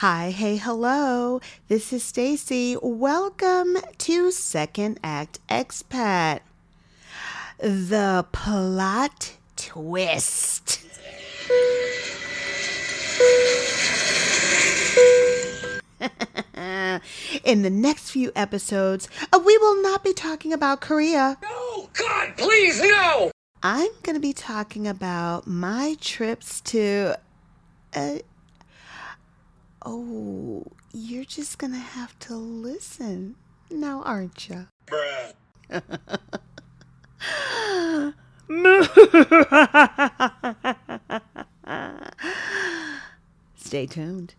Hi, hey, hello. This is Stacy. Welcome to Second Act Expat. The plot twist. In the next few episodes, we will not be talking about Korea. No, God, please, no! I'm going to be talking about my trips to... you're just going to have to listen now, aren't you? Bruh. Stay tuned.